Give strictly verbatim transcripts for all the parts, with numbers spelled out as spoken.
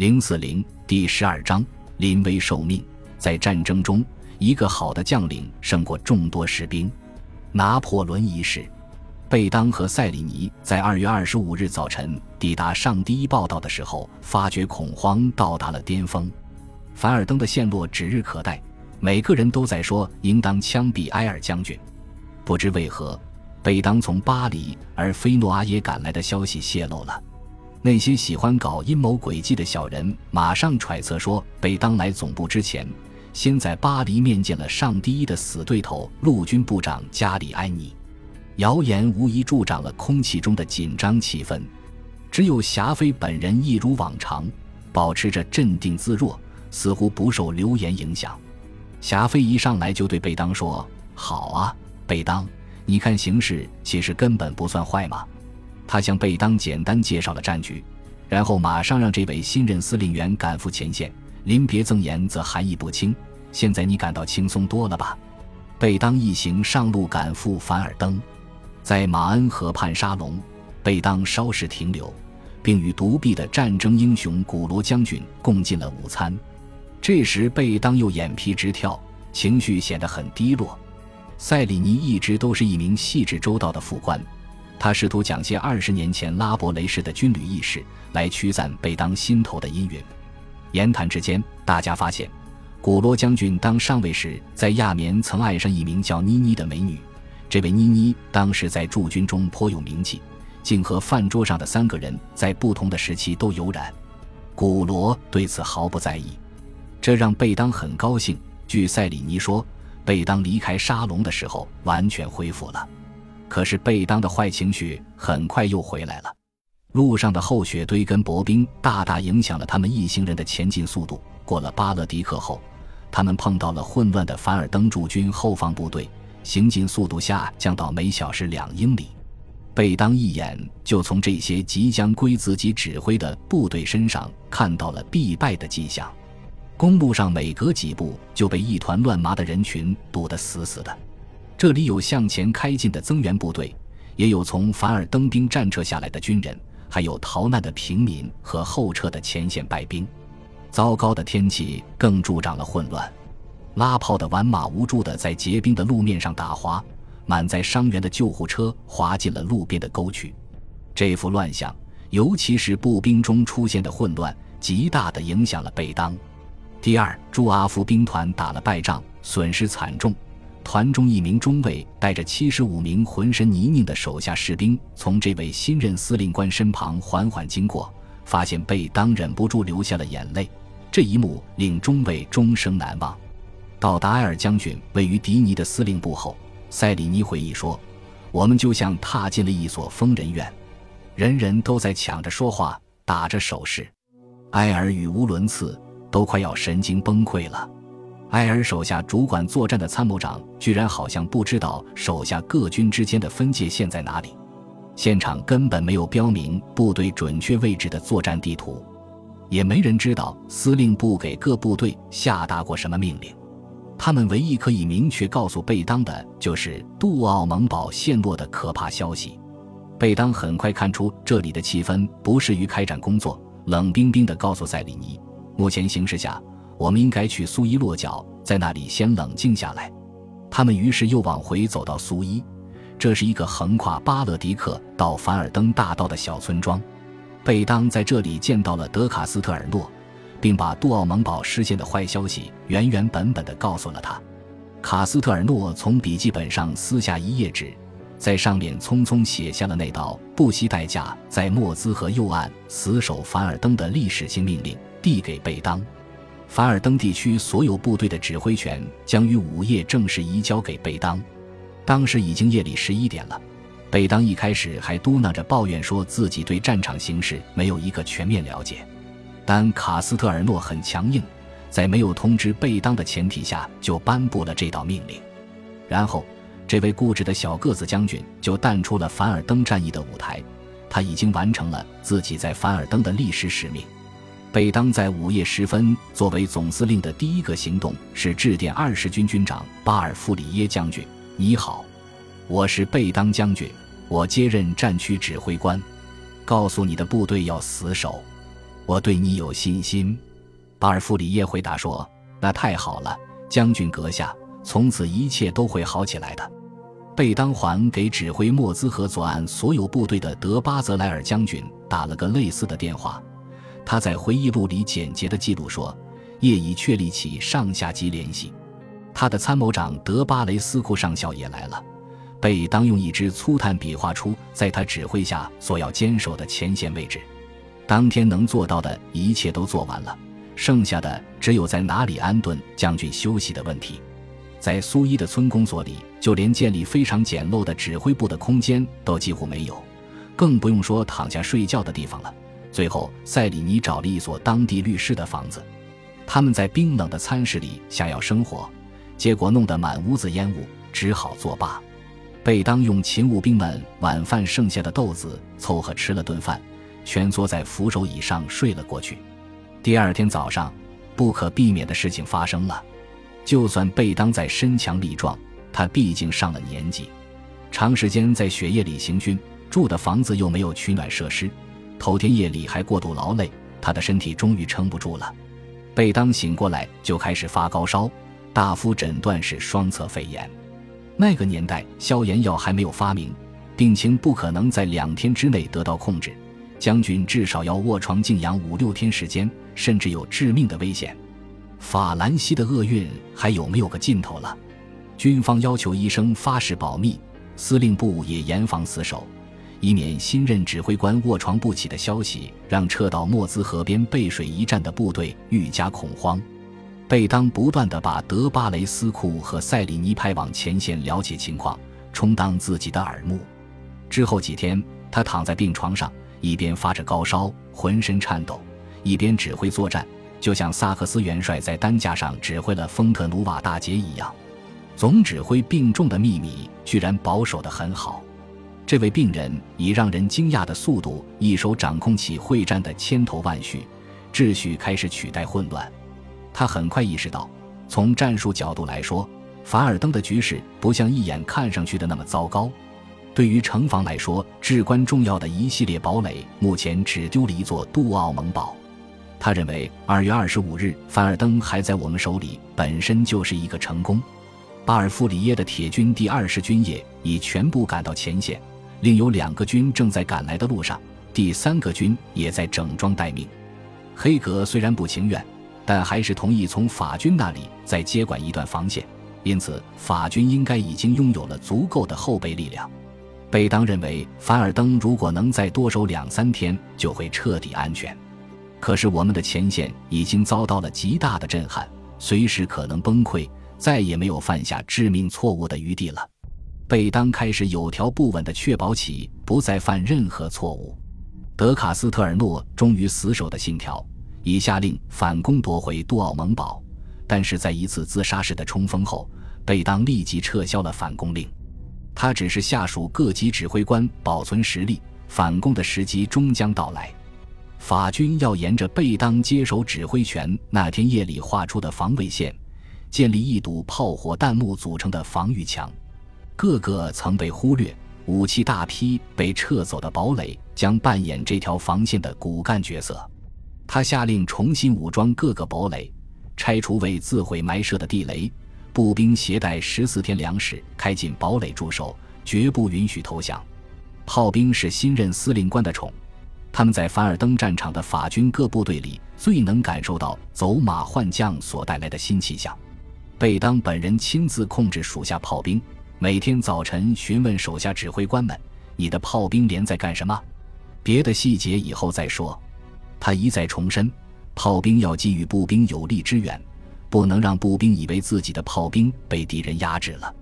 零四零第十二章临危受命。在战争中，一个好的将领胜过众多士兵。拿破仑一世。贝当和塞里尼在二月二十五日早晨抵达上第一报道的时候，发觉恐慌到达了巅峰。凡尔登的陷落指日可待，每个人都在说应当枪毙埃尔将军。不知为何，贝当从巴黎而非诺阿耶赶来的消息泄露了。那些喜欢搞阴谋诡计的小人马上揣测说，贝当来总部之前，先在巴黎面见了上第一的死对头陆军部长加里安尼。谣言无疑助长了空气中的紧张气氛。只有霞飞本人一如往常保持着镇定自若，似乎不受流言影响。霞飞一上来就对贝当说，好啊贝当，你看形势其实根本不算坏嘛。他向贝当简单介绍了战局，然后马上让这位新任司令员赶赴前线，临别赠言则含义不清，现在你感到轻松多了吧。贝当一行上路赶赴凡尔登，在马恩河畔沙龙，贝当稍事停留，并与独臂的战争英雄古罗将军共进了午餐。这时贝当又眼皮直跳，情绪显得很低落。塞里尼一直都是一名细致周到的副官，他试图讲些二十年前拉伯雷式的军旅意识，来驱散贝当心头的阴云。言谈之间，大家发现古罗将军当上尉时，在亚眠曾爱上一名叫妮妮的美女。这位妮妮当时在驻军中颇有名气，竟和饭桌上的三个人在不同的时期都有染。古罗对此毫不在意，这让贝当很高兴。据塞里尼说，贝当离开沙龙的时候完全恢复了。可是贝当的坏情绪很快又回来了。路上的厚雪堆跟薄冰大大影响了他们一行人的前进速度。过了巴勒迪克后，他们碰到了混乱的凡尔登驻军后方部队，行进速度下降到每小时两英里。贝当一眼就从这些即将归自己指挥的部队身上看到了必败的迹象。公路上每隔几步就被一团乱麻的人群堵得死死的，这里有向前开进的增援部队，也有从凡尔登兵站撤下来的军人，还有逃难的平民和后撤的前线败兵。糟糕的天气更助长了混乱，拉炮的挽马无助地在结冰的路面上打滑，满载伤员的救护车滑进了路边的沟渠。这幅乱象，尤其是步兵中出现的混乱，极大地影响了贝当。第二驻阿夫兵团打了败仗，损失惨重，团中一名中尉带着七十五名浑身泥泞的手下士兵从这位新任司令官身旁缓缓经过，发现贝当忍不住流下了眼泪，这一幕令中尉终生难忘。到达埃尔将军位于迪尼的司令部后，塞里尼回忆说，我们就像踏进了一所疯人院，人人都在抢着说话，打着手势，埃尔语无伦次，都快要神经崩溃了。埃尔手下主管作战的参谋长居然好像不知道手下各军之间的分界线在哪里，现场根本没有标明部队准确位置的作战地图，也没人知道司令部给各部队下达过什么命令。他们唯一可以明确告诉贝当的就是杜奥蒙堡陷落的可怕消息。贝当很快看出这里的气氛不适于开展工作，冷冰冰地告诉塞里尼，目前形势下，我们应该去苏伊落脚，在那里先冷静下来。他们于是又往回走到苏伊，这是一个横跨巴勒迪克到凡尔登大道的小村庄。贝当在这里见到了德卡斯特尔诺，并把杜奥蒙堡失陷的坏消息原原本本地告诉了他。卡斯特尔诺从笔记本上撕下一页纸，在上面匆匆写下了那道不惜代价在莫兹河右岸死守凡尔登的历史性命令，递给贝当。凡尔登地区所有部队的指挥权将于午夜正式移交给贝当。当时已经夜里十一点了，贝当一开始还嘟囔着抱怨说自己对战场形势没有一个全面了解，但卡斯特尔诺很强硬，在没有通知贝当的前提下就颁布了这道命令。然后这位固执的小个子将军就淡出了凡尔登战役的舞台，他已经完成了自己在凡尔登的历史使命。贝当在午夜时分作为总司令的第一个行动是致电二十军军长巴尔富里耶将军，你好，我是贝当将军，我接任战区指挥官，告诉你的部队要死守，我对你有信心。”巴尔夫里耶回答说：“那太好了，将军阁下，从此一切都会好起来的。”贝当环给指挥莫兹河左岸所有部队的德巴泽莱尔将军打了个类似的电话，他在回忆录里简洁的记录说，业已确立起上下级联系。他的参谋长德巴雷斯库上校也来了，贝当用一支粗炭笔画出在他指挥下所要坚守的前线位置。当天能做到的一切都做完了，剩下的只有在哪里安顿将军休息的问题。在苏伊的村工作里，就连建立非常简陋的指挥部的空间都几乎没有，更不用说躺下睡觉的地方了。最后塞里尼找了一所当地律师的房子，他们在冰冷的餐室里想要生活，结果弄得满屋子烟雾，只好作罢。贝当用勤务兵们晚饭剩下的豆子凑合吃了顿饭，蜷缩在扶手椅上睡了过去。第二天早上，不可避免的事情发生了。就算贝当再身强力壮，他毕竟上了年纪，长时间在雪夜里行军，住的房子又没有取暖设施，头天夜里还过度劳累，他的身体终于撑不住了。贝当醒过来就开始发高烧，大夫诊断是双侧肺炎。那个年代消炎药还没有发明，病情不可能在两天之内得到控制，将军至少要卧床静养五六天时间，甚至有致命的危险。法兰西的厄运还有没有个尽头了？军方要求医生发誓保密，司令部也严防死守，以免新任指挥官卧床不起的消息让撤到莫兹河边背水一战的部队愈加恐慌。贝当不断地把德巴雷斯库和塞里尼派往前线了解情况，充当自己的耳目。之后几天，他躺在病床上，一边发着高烧，浑身颤抖，一边指挥作战，就像萨克斯元帅在担架上指挥了丰特努瓦大捷一样。总指挥病重的秘密居然保守得很好，这位病人以让人惊讶的速度一手掌控起会战的千头万绪，秩序开始取代混乱。他很快意识到，从战术角度来说，凡尔登的局势不像一眼看上去的那么糟糕。对于城防来说至关重要的一系列堡垒，目前只丢了一座杜奥蒙堡。他认为二月二十五日凡尔登还在我们手里，本身就是一个成功。巴尔夫里耶的铁军第二十军也已全部赶到前线，另有两个军正在赶来的路上，第三个军也在整装待命。黑格虽然不情愿，但还是同意从法军那里再接管一段防线，因此法军应该已经拥有了足够的后备力量。贝当认为凡尔登如果能再多守两三天就会彻底安全，可是我们的前线已经遭到了极大的震撼，随时可能崩溃，再也没有犯下致命错误的余地了。贝当开始有条不紊地确保起不再犯任何错误。德卡斯特尔诺忠于死守的信条，已下令反攻夺回杜奥蒙堡，但是在一次自杀式的冲锋后，贝当立即撤销了反攻令。他只是下属各级指挥官保存实力，反攻的时机终将到来。法军要沿着贝当接手指挥权那天夜里画出的防卫线，建立一堵炮火弹幕组成的防御墙。各个曾被忽略、武器大批被撤走的堡垒将扮演这条防线的骨干角色。他下令重新武装各个堡垒，拆除为自毁埋设的地雷，步兵携带十四天粮食开进堡垒驻守，绝不允许投降。炮兵是新任司令官的宠，他们在凡尔登战场的法军各部队里最能感受到走马换将所带来的新气象。贝当本人亲自控制属下炮兵，每天早晨询问手下指挥官们，你的炮兵连在干什么？别的细节以后再说。他一再重申，炮兵要给予步兵有力支援，不能让步兵以为自己的炮兵被敌人压制了。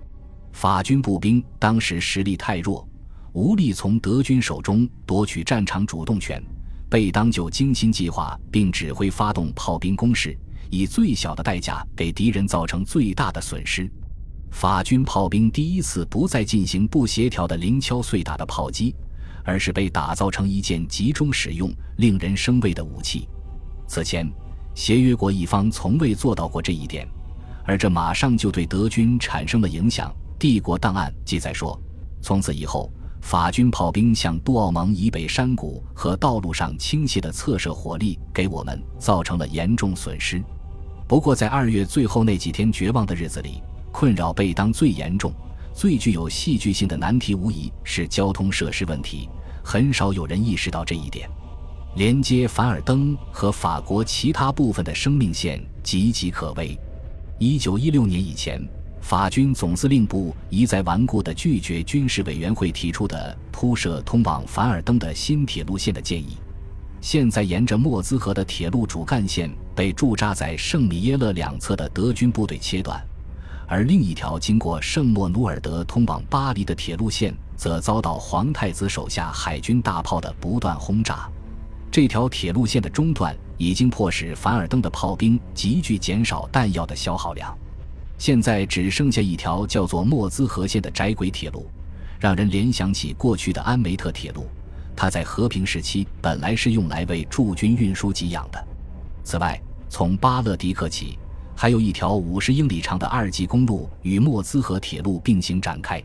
法军步兵当时实力太弱，无力从德军手中夺取战场主动权，贝当就精心计划并指挥发动炮兵攻势，以最小的代价给敌人造成最大的损失。法军炮兵第一次不再进行不协调的零敲碎打的炮击，而是被打造成一件集中使用、令人生畏的武器。此前，协约国一方从未做到过这一点，而这马上就对德军产生了影响。帝国档案记载说，从此以后，法军炮兵向杜奥蒙以北山谷和道路上倾泻的侧射火力给我们造成了严重损失。不过在二月最后那几天绝望的日子里，困扰贝当最严重、最具有戏剧性的难题无疑是交通设施问题，很少有人意识到这一点。连接凡尔登和法国其他部分的生命线岌岌可危。一九一六年以前，法军总司令部一再顽固地拒绝军事委员会提出的铺设通往凡尔登的新铁路线的建议。现在沿着莫兹河的铁路主干线被驻扎在圣米耶勒两侧的德军部队切断，而另一条经过圣莫努尔德通往巴黎的铁路线则遭到皇太子手下海军大炮的不断轰炸。这条铁路线的中断已经迫使凡尔登的炮兵急剧减少弹药的消耗量，现在只剩下一条叫做莫兹河线的窄轨铁路，让人联想起过去的安梅特铁路，它在和平时期本来是用来为驻军运输给养的。此外，从巴勒迪克起，还有一条五十英里长的二级公路与莫兹河铁路并行展开。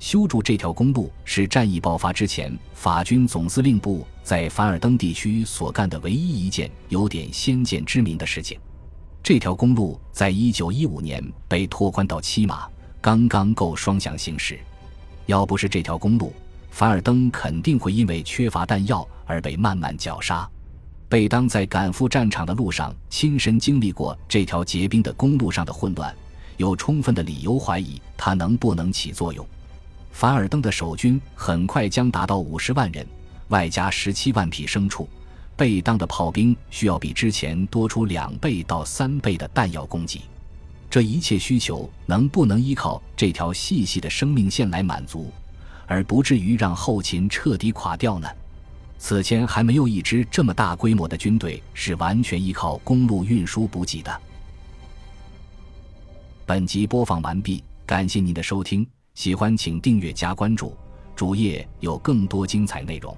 修筑这条公路是战役爆发之前法军总司令部在凡尔登地区所干的唯一一件有点先见之明的事情。这条公路在一九一五年被拓宽到七码，刚刚够双向行驶。要不是这条公路，凡尔登肯定会因为缺乏弹药而被慢慢绞杀。贝当在赶赴战场的路上亲身经历过这条结冰的公路上的混乱，有充分的理由怀疑它能不能起作用。凡尔登的守军很快将达到五十万人，外加十七万匹牲畜。贝当的炮兵需要比之前多出两倍到三倍的弹药供给，这一切需求能不能依靠这条细细的生命线来满足，而不至于让后勤彻底垮掉呢？此前还没有一支这么大规模的军队是完全依靠公路运输补给的。本集播放完毕，感谢您的收听，喜欢请订阅加关注，主页有更多精彩内容。